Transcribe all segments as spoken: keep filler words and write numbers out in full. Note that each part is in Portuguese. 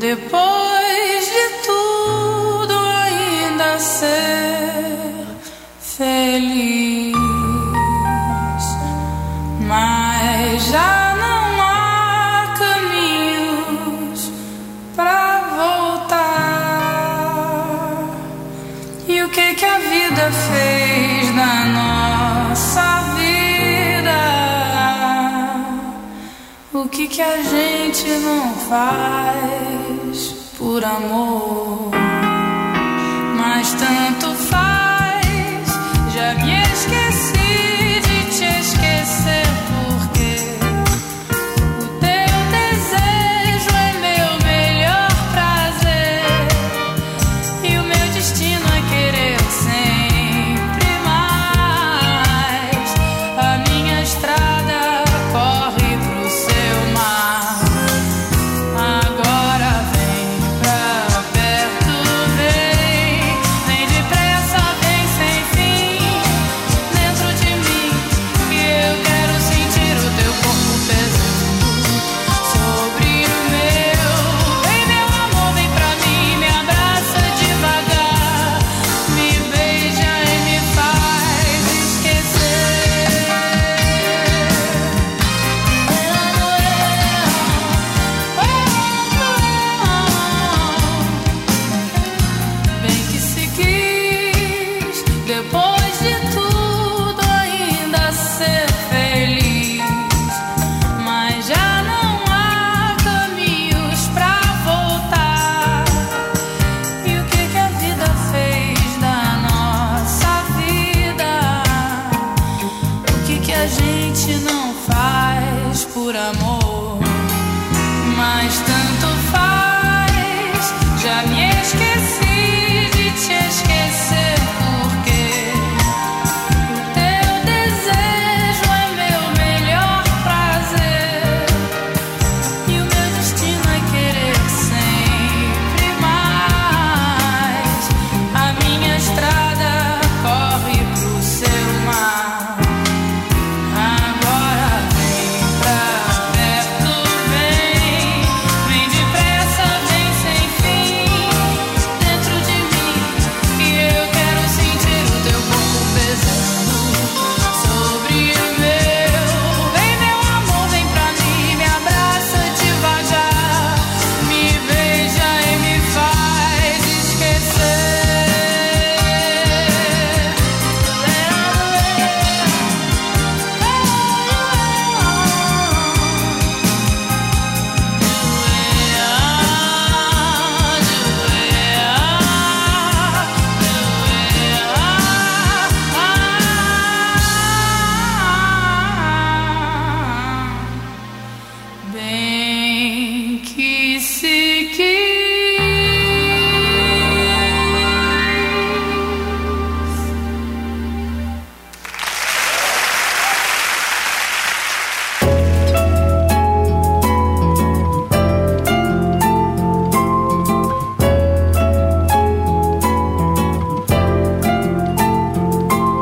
Depois de tudo, ainda ser feliz, mas já não há caminhos pra voltar. E o que que a vida fez na nossa vida? O que que a gente não faz por amor? Mas tanto faz, já me esqueci de te esquecer, porque o teu desejo é meu melhor prazer e o meu destino é querer sempre mais. A minha estrada corre pro seu mar. Agora vem pra perto, vem, vem depressa, vem sem fim dentro de mim, que eu quero sentir o teu corpo pesando sobre o meu. Vem, meu amor, vem pra mim, me abraça devagar, me beija e me faz esquecer. Bem que se quis, depois de tudo, ainda ser feliz, mas já não há caminhos pra voltar. E o que que a vida fez da nossa vida? O que que a gente não faz por amor? Mas tanto faz, já me esqueci de te esquecer, porque o teu desejo é meu melhor prazer e o meu destino é querer sempre mais. A minha estrada corre pro seu mar. Agora vem pra perto, vem, vem depressa, vem sem fim dentro de mim, que eu quero sentir o teu corpo pesando sobre o meu. Vem, meu amor, vem pra mim, me abraça devagar, me beija e me faz esquecer. Bem que se quis.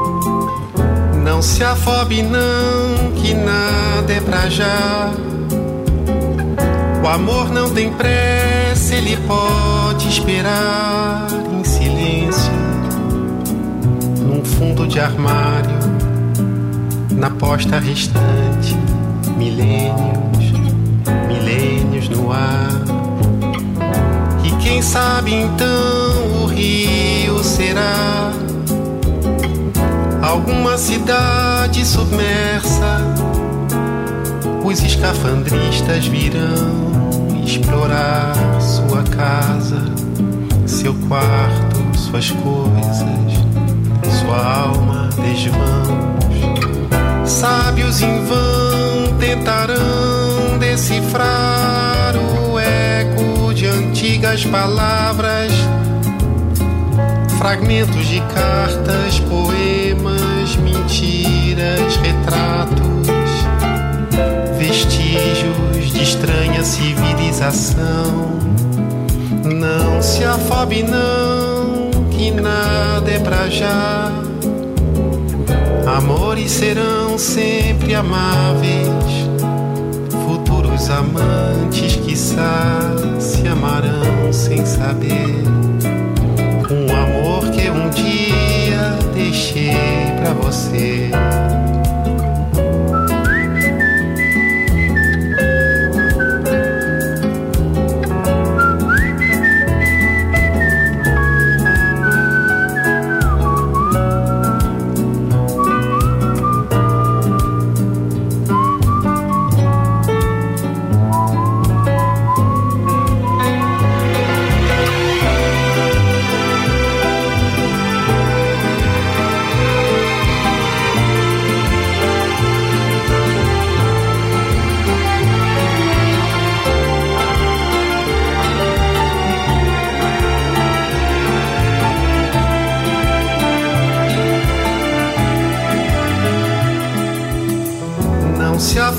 Não se afobe, não, que nada é pra já. O amor não tem pressa, ele pode esperar em silêncio, num fundo de armário, na posta restante, milênios, milênios no ar. E quem sabe então o rio será alguma cidade submersa. Os escafandristas virão explorar sua casa, seu quarto, suas coisas, sua alma desvãos. Sábios em vão tentarão decifrar o eco de antigas palavras, fragmentos de cartas, poemas, mentiras, retratos, vestígios de estranha civilização. Não se afobe, não, que nada é pra já. Amores serão sempre amáveis, futuros amantes quiçá se amarão. sem saber um amor que um dia deixei pra você.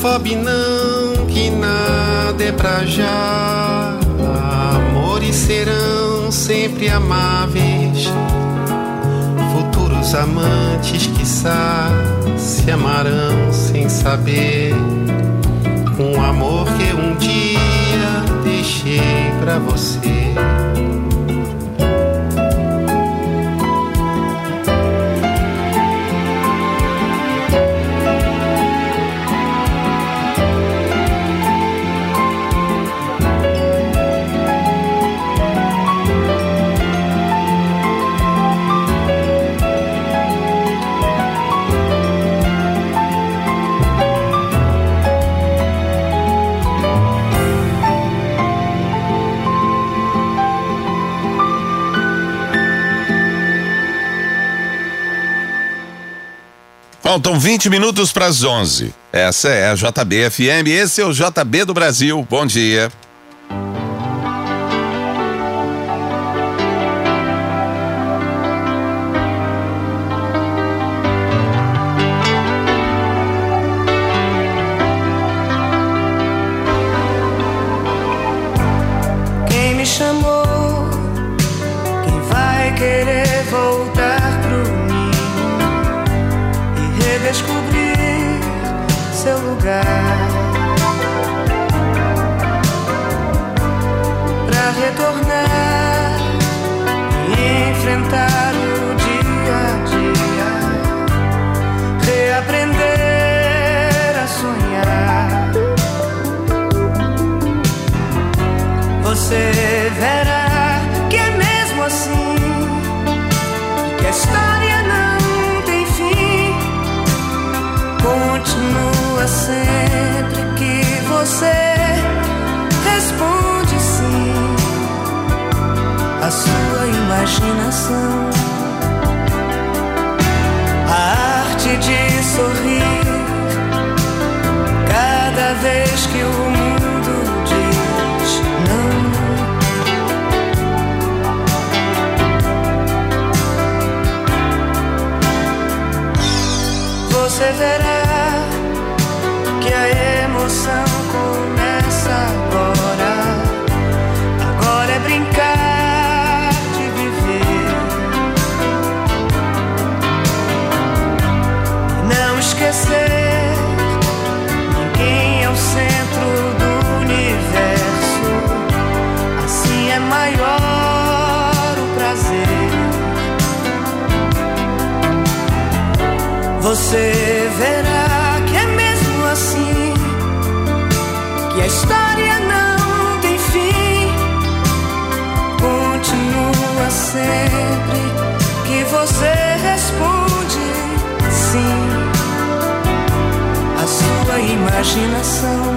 Fobe não, que nada é pra já. Amores serão sempre amáveis, futuros amantes quiçá se amarão sem saber um amor que um dia deixei pra você. Faltam vinte minutos para as onze. Essa é a J B F M, esse é o J B do Brasil. Bom dia. Quem me chamou? Quem vai querer voltar pro descobrir seu lugar, pra retornar e enfrentar o dia a dia, reaprender a sonhar. Você verá que é mesmo assim, que a história não tem fim. Continua sempre que você responde sim à sua imaginação. A arte de sorrir cada vez que o mundo diz não. Você verá que a emoção começa agora. Agora é brincar de viver, não esquecer. Ninguém é o centro do universo, assim é maior o prazer. Você verá que a história não tem fim. Continua sempre que você responde sim à sua imaginação.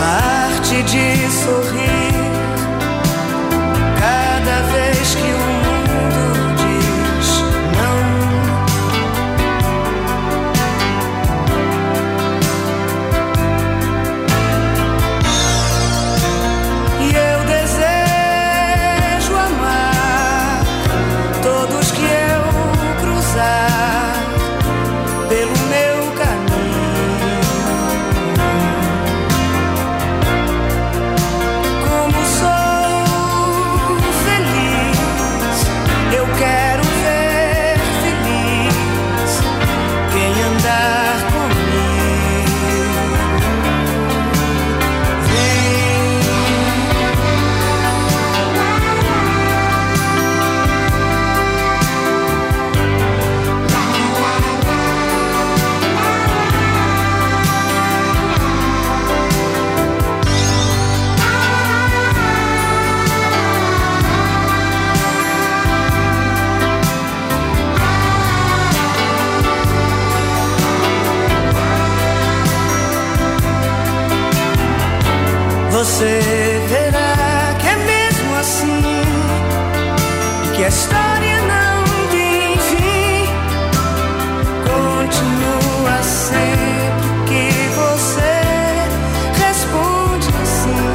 A arte de sorrir cada vez que o mundo diz não. você verá que é mesmo assim, que a história não tem fim. Continua sempre que você responde assim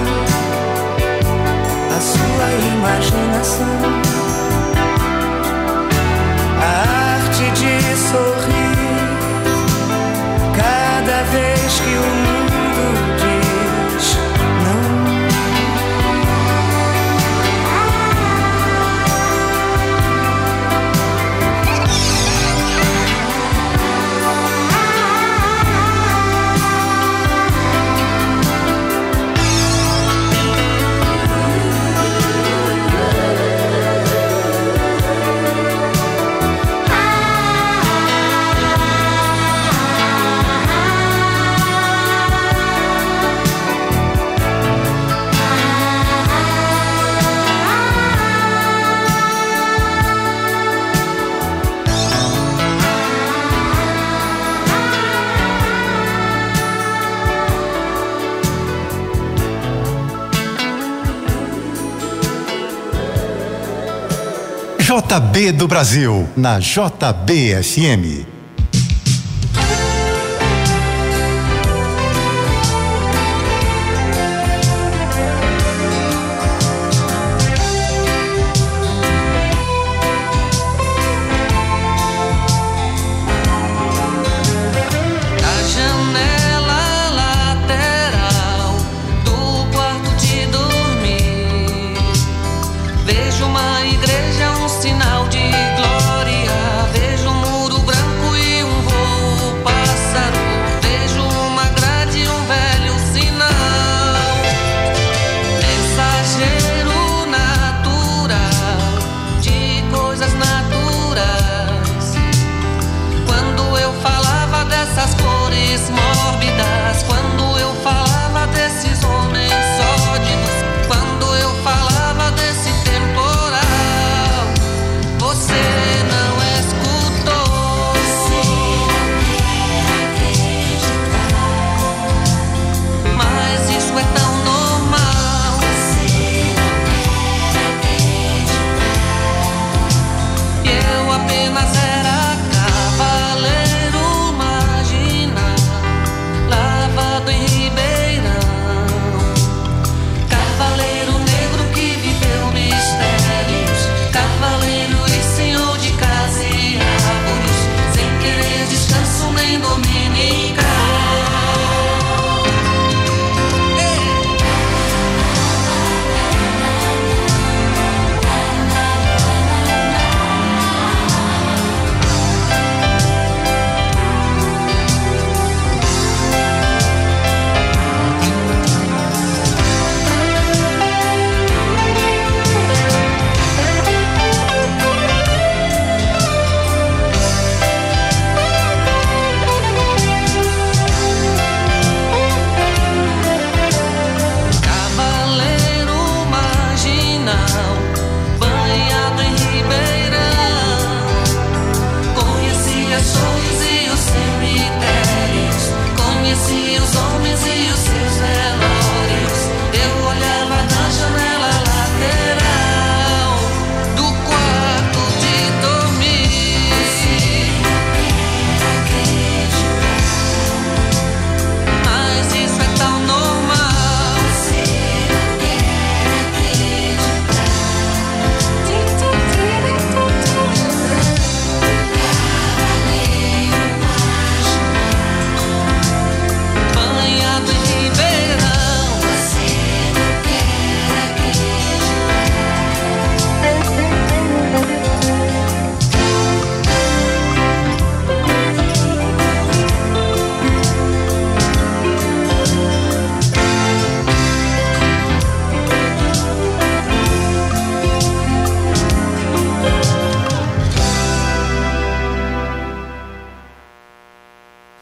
a sua imaginação. A arte de sorrir cada vez que o J B do Brasil, na J B F M.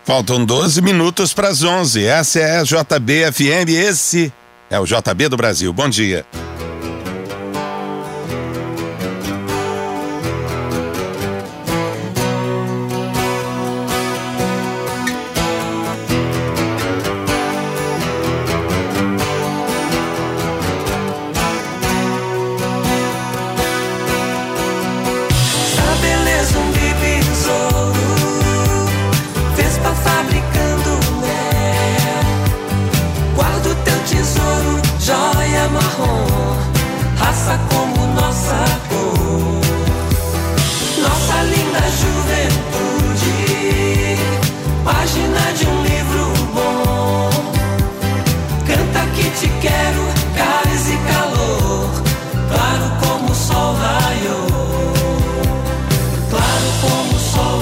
Faltam doze minutos para as onze. Essa é a J B F M. Esse é o J B do Brasil. Bom dia. marrom, raça como nossa cor, nossa linda juventude, página de um livro bom. Canta que te quero, cais e calor, claro como o sol raiou, claro como o sol raiou.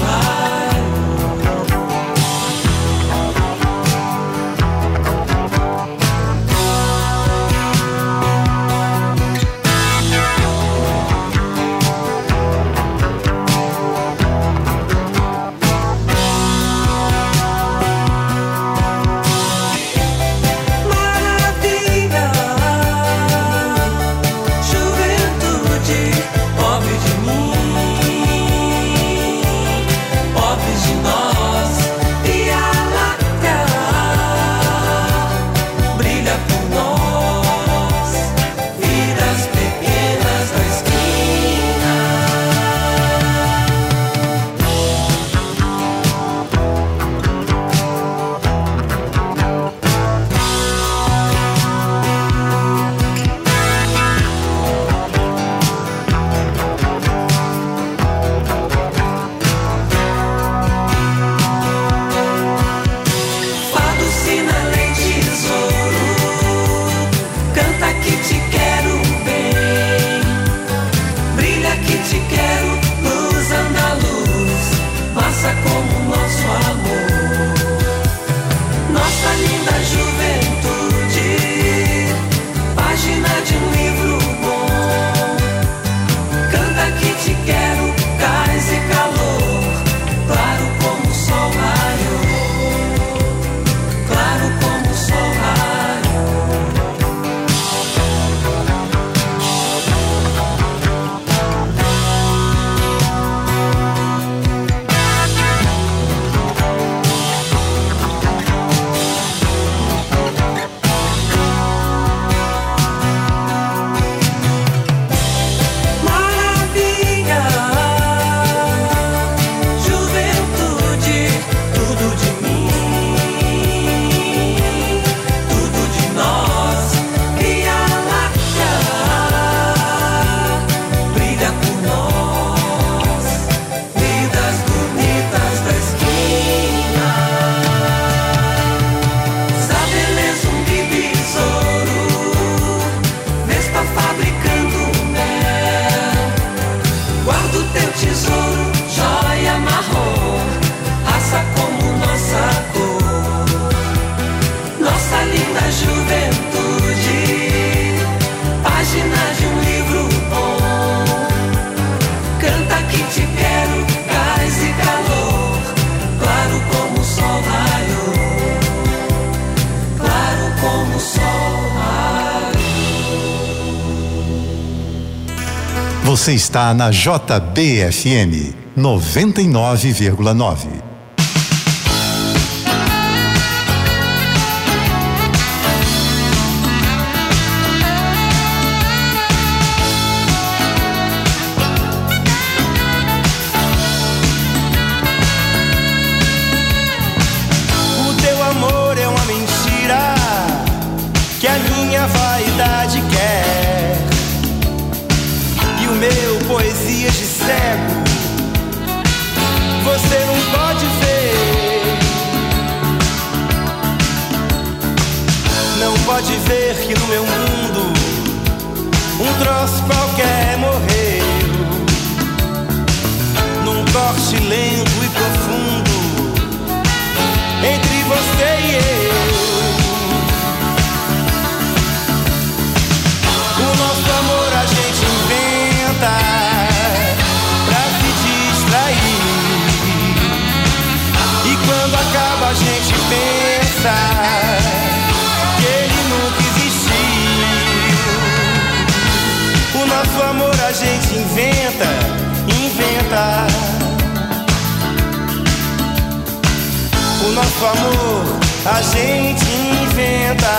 Você está na J B F M noventa e nove vírgula nove. O teu amor é uma mentira que a minha vaidade quer. Meu, poesias de cego, você não pode ver. Não pode ver que no meu mundo um troço qualquer morreu, num corte lento e profundo entre você e eu. O nosso amor a gente inventa pra se distrair, e quando acaba a gente pensa que ele nunca existiu. O nosso amor a gente inventa, inventa. O nosso amor a gente inventa.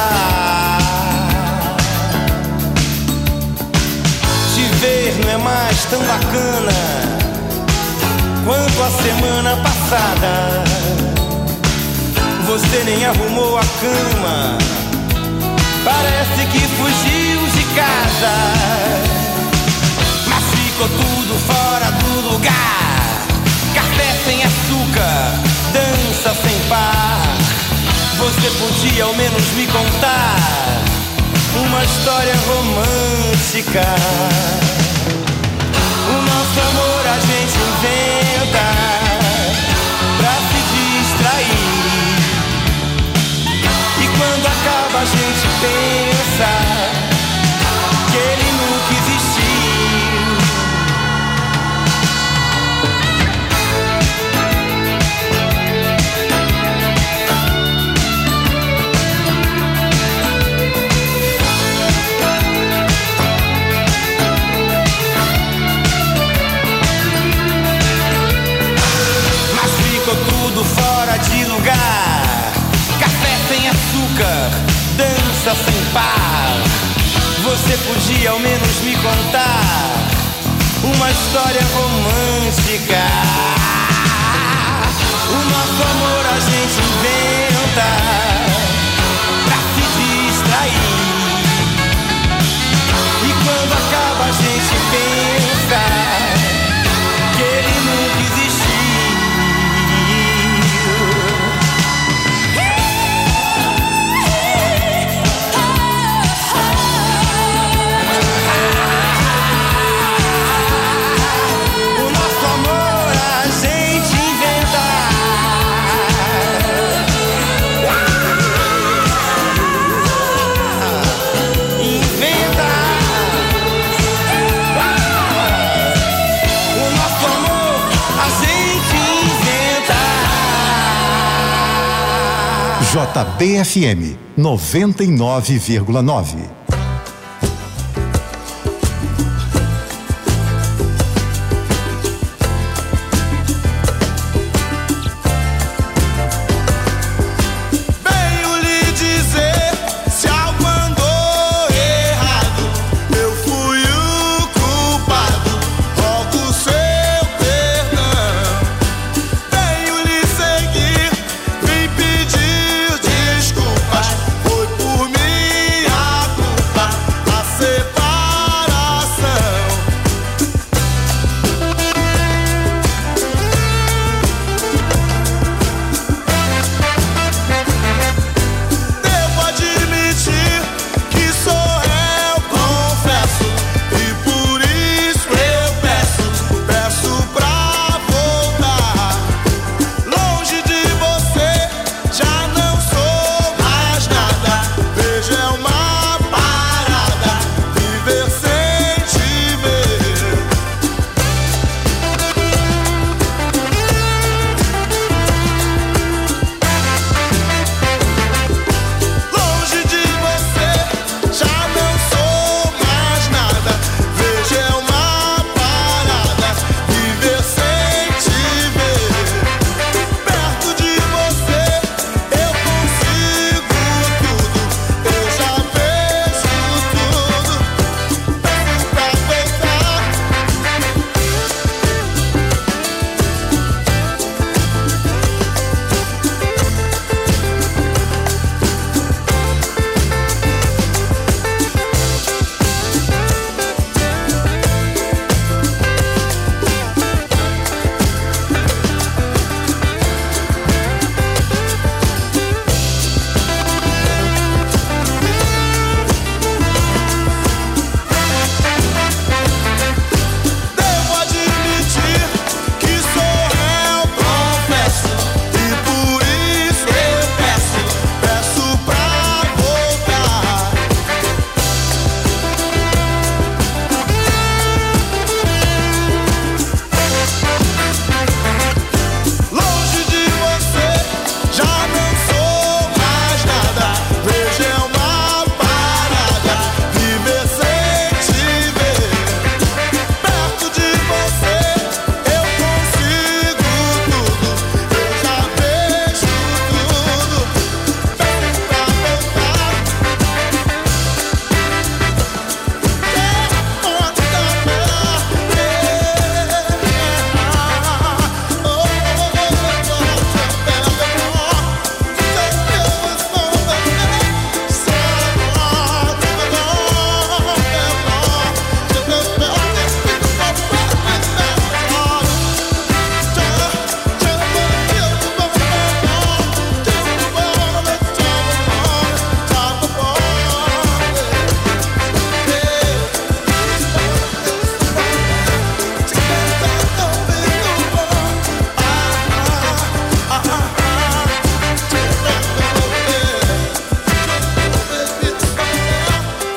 Não é mais tão bacana quanto a semana passada. Você nem arrumou a cama, parece que fugiu de casa, mas ficou tudo fora do lugar. Café sem açúcar, dança sem par. Você podia ao menos me contar uma história romântica. O nosso amor a gente inventa pra se distrair, e quando acaba a gente pensa que ele nunca existiu. Mas ficou tudo fora de lugar. Café sem açúcar, dança sem par. Você podia ao menos me contar uma história romântica. O nosso amor a gente inventa pra se distrair, e quando acaba a gente pensa que ele nunca existiu. J B F M noventa e nove vírgula nove.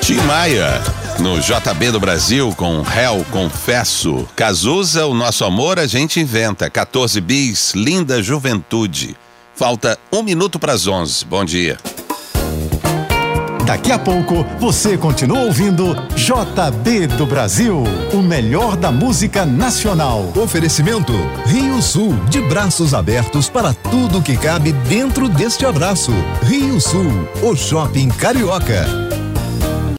Tim Maia, no J B do Brasil, com Réu, Confesso. Cazuza, o nosso amor a gente inventa. quatorze bis, linda juventude. Falta um minuto para as onze. Bom dia. Daqui a pouco, você continua ouvindo J B do Brasil, o melhor da música nacional. Oferecimento Rio Sul, de braços abertos para tudo que cabe dentro deste abraço. Rio Sul, o shopping carioca.